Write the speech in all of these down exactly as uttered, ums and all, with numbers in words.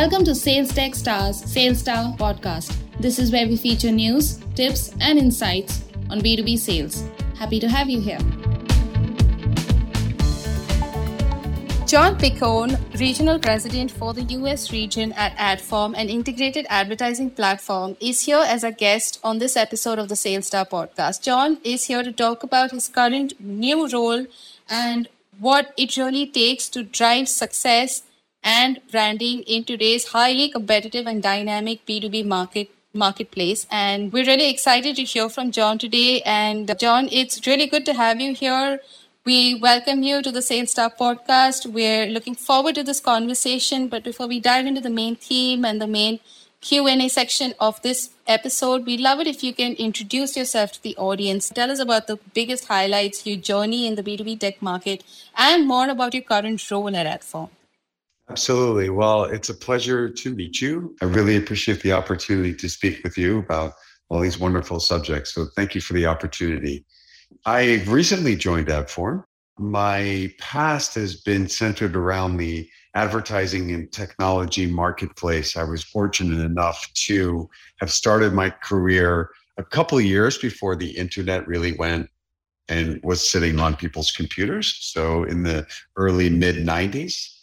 Welcome to Sales Tech Stars SalesStar Podcast. This is where we feature news, tips, and insights on B two B sales. Happy to have you here. John Piccone, Regional President for the U S region at Adform, an integrated advertising platform, is here as a guest on this episode of the SalesStar Podcast. John is here to talk about his current new role and what it really takes to drive success and branding in today's highly competitive and dynamic B two B market marketplace. And we're really excited to hear from John today. And John, it's really good to have you here. We welcome you to the SalesStar Podcast. We're looking forward to this conversation. But before we dive into the main theme and the main Q and A section of this episode, we'd love it if you can introduce yourself to the audience. Tell us about the biggest highlights, your journey in the B two B tech market, and more about your current role at Adform. Absolutely. Well, it's a pleasure to meet you. I really appreciate the opportunity to speak with you about all these wonderful subjects. So thank you for the opportunity. I recently joined Adform. My past has been centered around the advertising and technology marketplace. I was fortunate enough to have started my career a couple of years before the internet really went and was sitting on people's computers. So in the early mid nineties.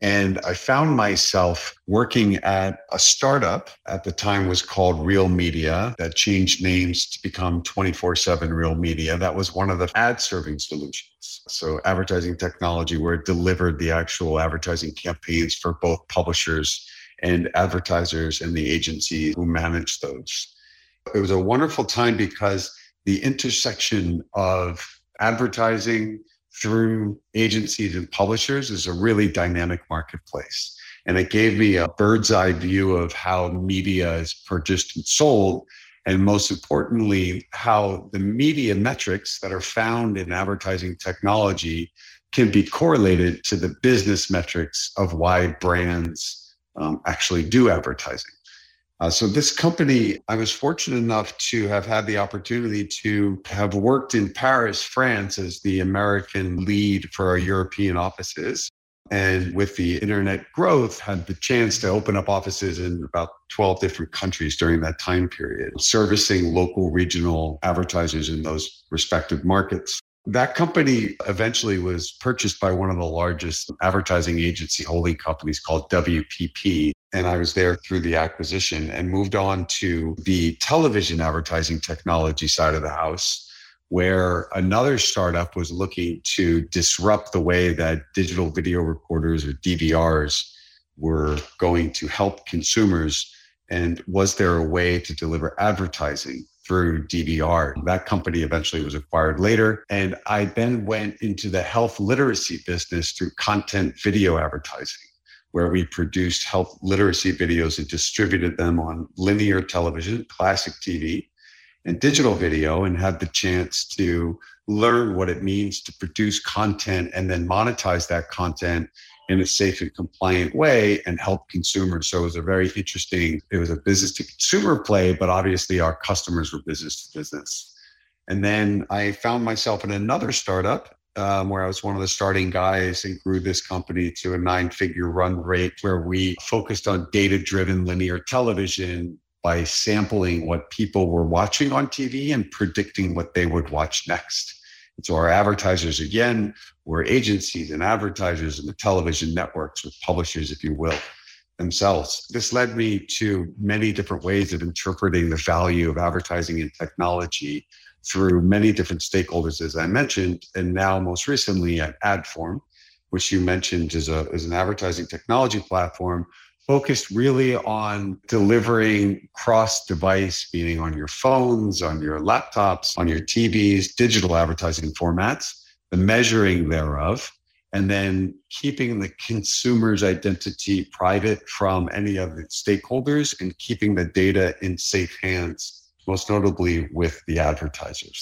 And I found myself working at a startup at the time was called Real Media that changed names to become twenty-four seven Real Media. That was one of the ad serving solutions. So advertising technology where it delivered the actual advertising campaigns for both publishers and advertisers and the agencies who managed those. It was a wonderful time because the intersection of advertising through agencies and publishers is a really dynamic marketplace. And it gave me a bird's eye view of how media is purchased and sold, and most importantly, how the media metrics that are found in advertising technology can be correlated to the business metrics of why brands um, actually do advertising. Uh, so this company, I was fortunate enough to have had the opportunity to have worked in Paris, France, as the American lead for our European offices. And with the internet growth, had the chance to open up offices in about twelve different countries during that time period, servicing local regional advertisers in those respective markets. That company eventually was purchased by one of the largest advertising agency holding companies called W P P. And I was there through the acquisition and moved on to the television advertising technology side of the house, where another startup was looking to disrupt the way that digital video recorders or D V Rs were going to help consumers. And was there a way to deliver advertising through D V R? That company eventually was acquired later. And I then went into the health literacy business through content video advertising, where we produced health literacy videos and distributed them on linear television, classic T V, and digital video, and had the chance to learn what it means to produce content and then monetize that content in a safe and compliant way and help consumers. So it was a very interesting, it was a business to consumer play, but obviously our customers were business to business. And then I found myself in another startup Um, where I was one of the starting guys and grew this company to a nine-figure run rate where we focused on data-driven linear television by sampling what people were watching on T V and predicting what they would watch next. And so our advertisers, again, were agencies and advertisers and the television networks with publishers, if you will, themselves. This led me to many different ways of interpreting the value of advertising and technology through many different stakeholders, as I mentioned, and now most recently at Adform, which you mentioned is, a, is an advertising technology platform focused really on delivering cross-device, meaning on your phones, on your laptops, on your T Vs, digital advertising formats, the measuring thereof, and then keeping the consumer's identity private from any of the stakeholders and keeping the data in safe hands, most notably with the advertisers.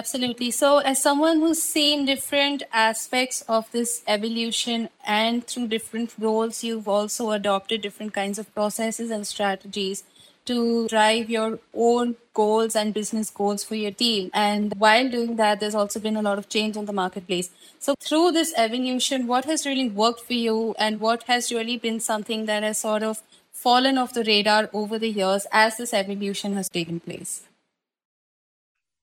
Absolutely. So as someone who's seen different aspects of this evolution and through different roles, you've also adopted different kinds of processes and strategies to drive your own goals and business goals for your team. And while doing that, there's also been a lot of change in the marketplace. So through this evolution, what has really worked for you and what has really been something that has sort of fallen off the radar over the years as this evolution has taken place?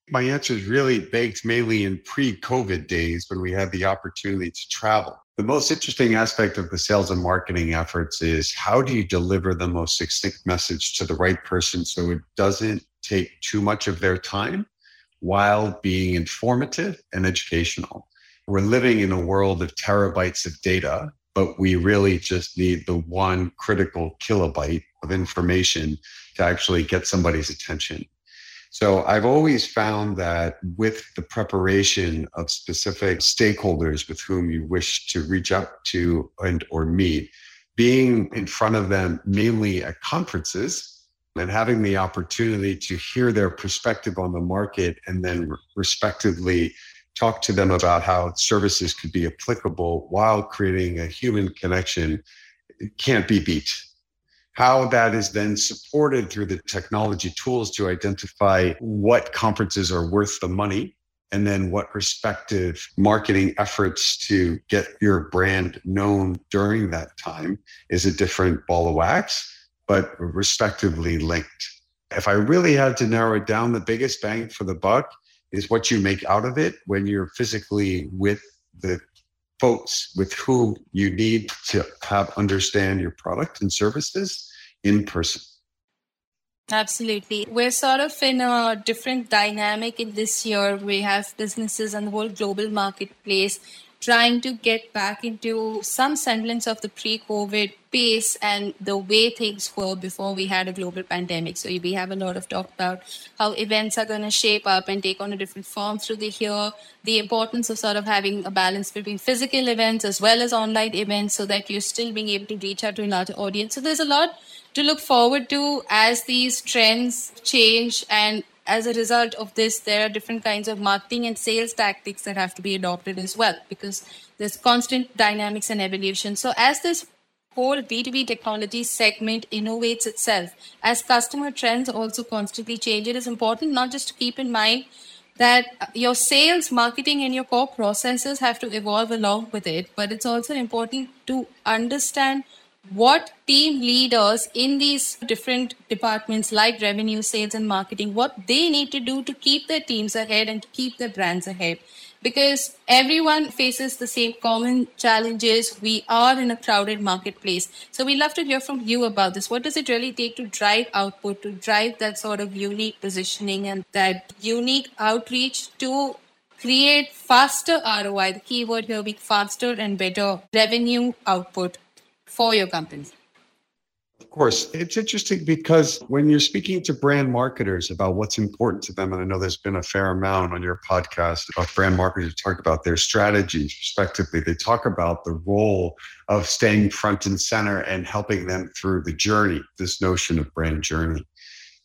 My answer is really baked mainly in pre-COVID days when we had the opportunity to travel. The most interesting aspect of the sales and marketing efforts is how do you deliver the most succinct message to the right person so it doesn't take too much of their time while being informative and educational. We're living in a world of terabytes of data, but we really just need the one critical kilobyte of information to actually get somebody's attention. So I've always found that with the preparation of specific stakeholders with whom you wish to reach out to and or meet, being in front of them mainly at conferences and having the opportunity to hear their perspective on the market and then respectively talk to them about how services could be applicable while creating a human connection, it can't be beat. How that is then supported through the technology tools to identify what conferences are worth the money and then what respective marketing efforts to get your brand known during that time is a different ball of wax, but respectively linked. If I really had to narrow it down, the biggest bang for the buck is what you make out of it when you're physically with the folks with whom you need to have understand your product and services in person. Absolutely. We're sort of in a different dynamic in this year. We have businesses and the whole global marketplace trying to get back into some semblance of the pre-COVID pace and the way things were before we had a global pandemic. So we have a lot of talk about how events are going to shape up and take on a different form through the year, the importance of sort of having a balance between physical events as well as online events so that you're still being able to reach out to a larger audience. So there's a lot to look forward to as these trends change, and as a result of this, there are different kinds of marketing and sales tactics that have to be adopted as well, because there's constant dynamics and evolution. So as this whole B two B technology segment innovates itself, as customer trends also constantly change, it is important not just to keep in mind that your sales, marketing, and your core processes have to evolve along with it, but it's also important to understand what team leaders in these different departments like revenue, sales, and marketing, what they need to do to keep their teams ahead and to keep their brands ahead. Because everyone faces the same common challenges. We are in a crowded marketplace. So we'd love to hear from you about this. What does it really take to drive output, to drive that sort of unique positioning and that unique outreach to create faster R O I? The keyword here being faster and better revenue output for your company? Of course. It's interesting because when you're speaking to brand marketers about what's important to them, and I know there's been a fair amount on your podcast of brand marketers who talk about their strategies, respectively, they talk about the role of staying front and center and helping them through the journey, this notion of brand journey.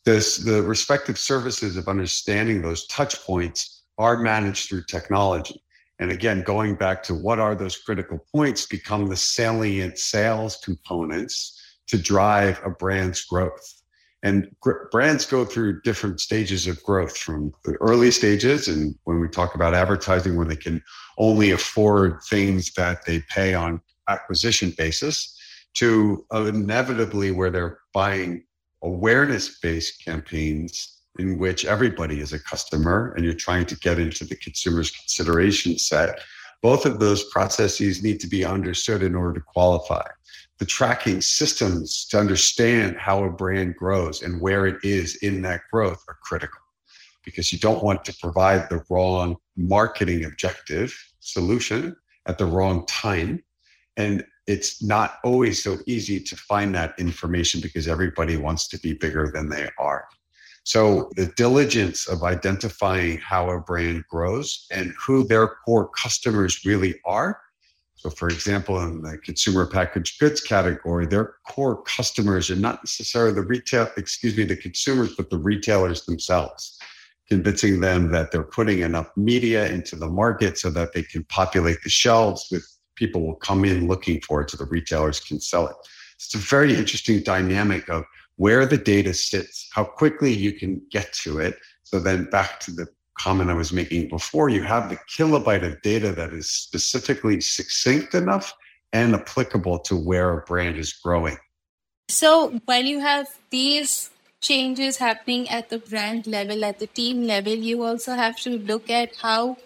This, the respective services of understanding those touch points are managed through technology. And again, going back to what are those critical points become the salient sales components to drive a brand's growth. And gr- brands go through different stages of growth, from the early stages. And when we talk about advertising, when they can only afford things that they pay on acquisition basis, to inevitably where they're buying awareness-based campaigns in which everybody is a customer and you're trying to get into the consumer's consideration set. Both of those processes need to be understood in order to qualify. The tracking systems to understand how a brand grows and where it is in that growth are critical, because you don't want to provide the wrong marketing objective solution at the wrong time. And it's not always so easy to find that information because everybody wants to be bigger than they are. So the diligence of identifying how a brand grows and who their core customers really are. So for example, in the consumer packaged goods category, their core customers are not necessarily the retail, excuse me, the consumers, but the retailers themselves, convincing them that they're putting enough media into the market so that they can populate the shelves with people will come in looking for it so the retailers can sell it. It's a very interesting dynamic of where the data sits, how quickly you can get to it. So then back to the comment I was making before, you have the kilobyte of data that is specifically succinct enough and applicable to where a brand is growing. So while you have these changes happening at the brand level, at the team level, you also have to look at how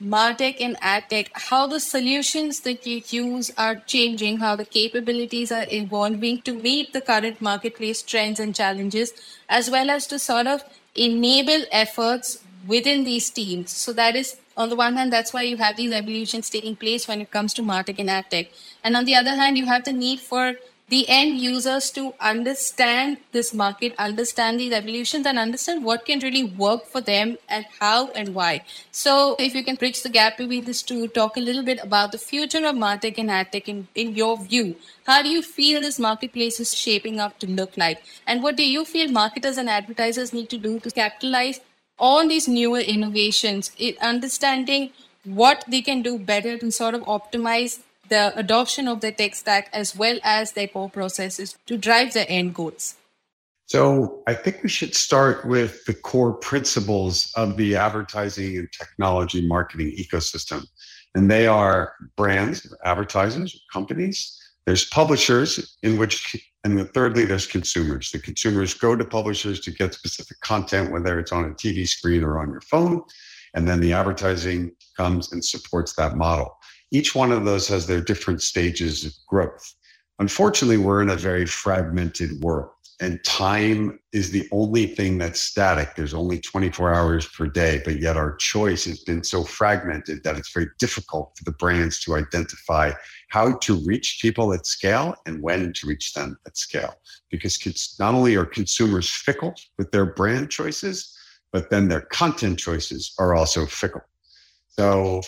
MarTech and AdTech, how the solutions that you use are changing, how the capabilities are evolving to meet the current marketplace trends and challenges, as well as to sort of enable efforts within these teams. So that is, on the one hand, that's why you have these evolutions taking place when it comes to MarTech and AdTech. And on the other hand, you have the need for the end users to understand this market, understand these evolutions, and understand what can really work for them and how and why. So if you can bridge the gap between these two, talk a little bit about the future of MarTech and AdTech in, in your view. How do you feel this marketplace is shaping up to look like? And what do you feel marketers and advertisers need to do to capitalize on these newer innovations, it, understanding what they can do better to sort of optimize the adoption of their tech stack as well as their core processes to drive their end goals? So I think we should start with the core principles of the advertising and technology marketing ecosystem. And they are brands, advertisers, companies. There's publishers, in which, and then thirdly, there's consumers. The consumers go to publishers to get specific content, whether it's on a T V screen or on your phone. And then the advertising comes and supports that model. Each one of those has their different stages of growth. Unfortunately, we're in a very fragmented world, and time is the only thing that's static. There's only twenty-four hours per day, but yet our choice has been so fragmented that it's very difficult for the brands to identify how to reach people at scale and when to reach them at scale. Because not only are consumers fickle with their brand choices, but then their content choices are also fickle. So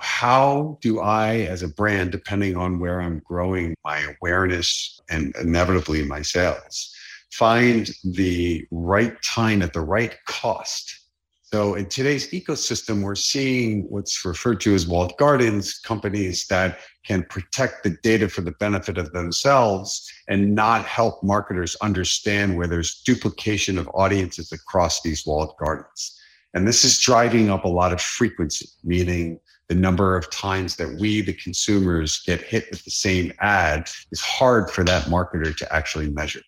how do I, as a brand, depending on where I'm growing my awareness and inevitably my sales, find the right time at the right cost? So in today's ecosystem, we're seeing what's referred to as walled gardens, companies that can protect the data for the benefit of themselves and not help marketers understand where there's duplication of audiences across these walled gardens. And this is driving up a lot of frequency, meaning the number of times that we, the consumers, get hit with the same ad is hard for that marketer to actually measure.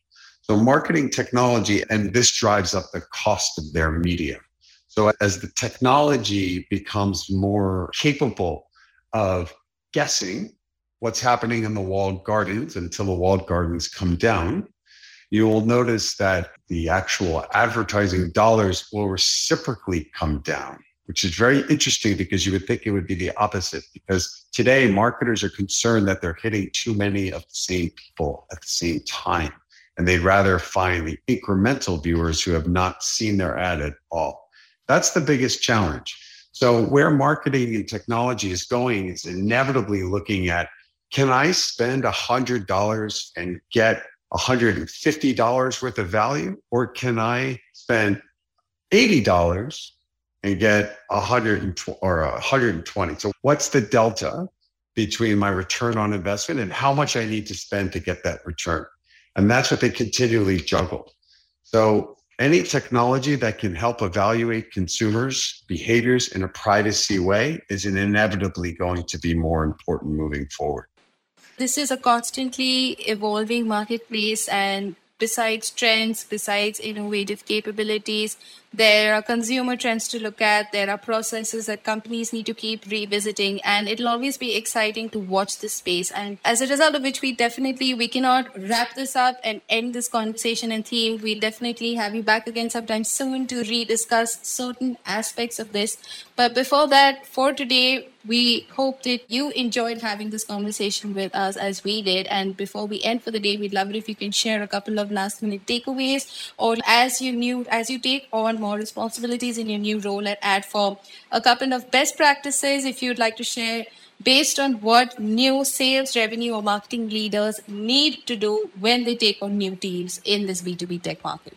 So marketing technology, and this drives up the cost of their media. So as the technology becomes more capable of guessing what's happening in the walled gardens until the walled gardens come down, you will notice that the actual advertising dollars will reciprocally come down, which is very interesting because you would think it would be the opposite, because today marketers are concerned that they're hitting too many of the same people at the same time, and they'd rather find the incremental viewers who have not seen their ad at all. That's the biggest challenge. So where marketing and technology is going is inevitably looking at, can I spend one hundred dollars and get one hundred fifty dollars worth of value, or can I spend eighty dollars and get one hundred twenty? So what's the delta between my return on investment and how much I need to spend to get that return? And that's what they continually juggle. So any technology that can help evaluate consumers' behaviors in a privacy way is inevitably going to be more important moving forward. This is a constantly evolving marketplace, and besides trends, besides innovative capabilities, there are consumer trends to look at. There are processes that companies need to keep revisiting, and it'll always be exciting to watch this space. And as a result of which, we definitely, we cannot wrap this up and end this conversation and theme. We'll definitely have you back again sometime soon to rediscuss certain aspects of this. But before that, for today, we hope that you enjoyed having this conversation with us as we did. And before we end for the day, we'd love it if you can share a couple of last minute takeaways, or as you knew, as you take on more responsibilities in your new role at Adform, a couple of best practices if you'd like to share based on what new sales, revenue, or marketing leaders need to do when they take on new teams in this B two B tech market.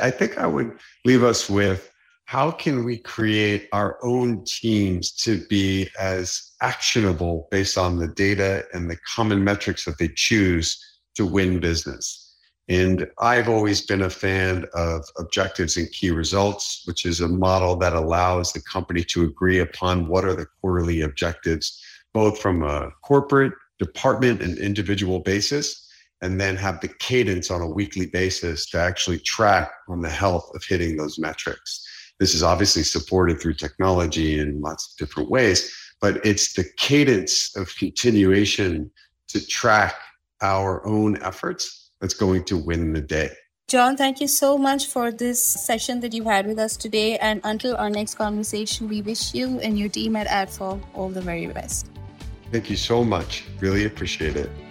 I think I would leave us with, how can we create our own teams to be as actionable based on the data and the common metrics that they choose to win business? And I've always been a fan of objectives and key results, which is a model that allows the company to agree upon what are the quarterly objectives, both from a corporate, department, and individual basis, and then have the cadence on a weekly basis to actually track on the health of hitting those metrics. This is obviously supported through technology in lots of different ways, but it's the cadence of continuation to track our own efforts that's going to win the day. John, thank you so much for this session that you had with us today. And until our next conversation, we wish you and your team at Adform all the very best. Thank you so much. Really appreciate it.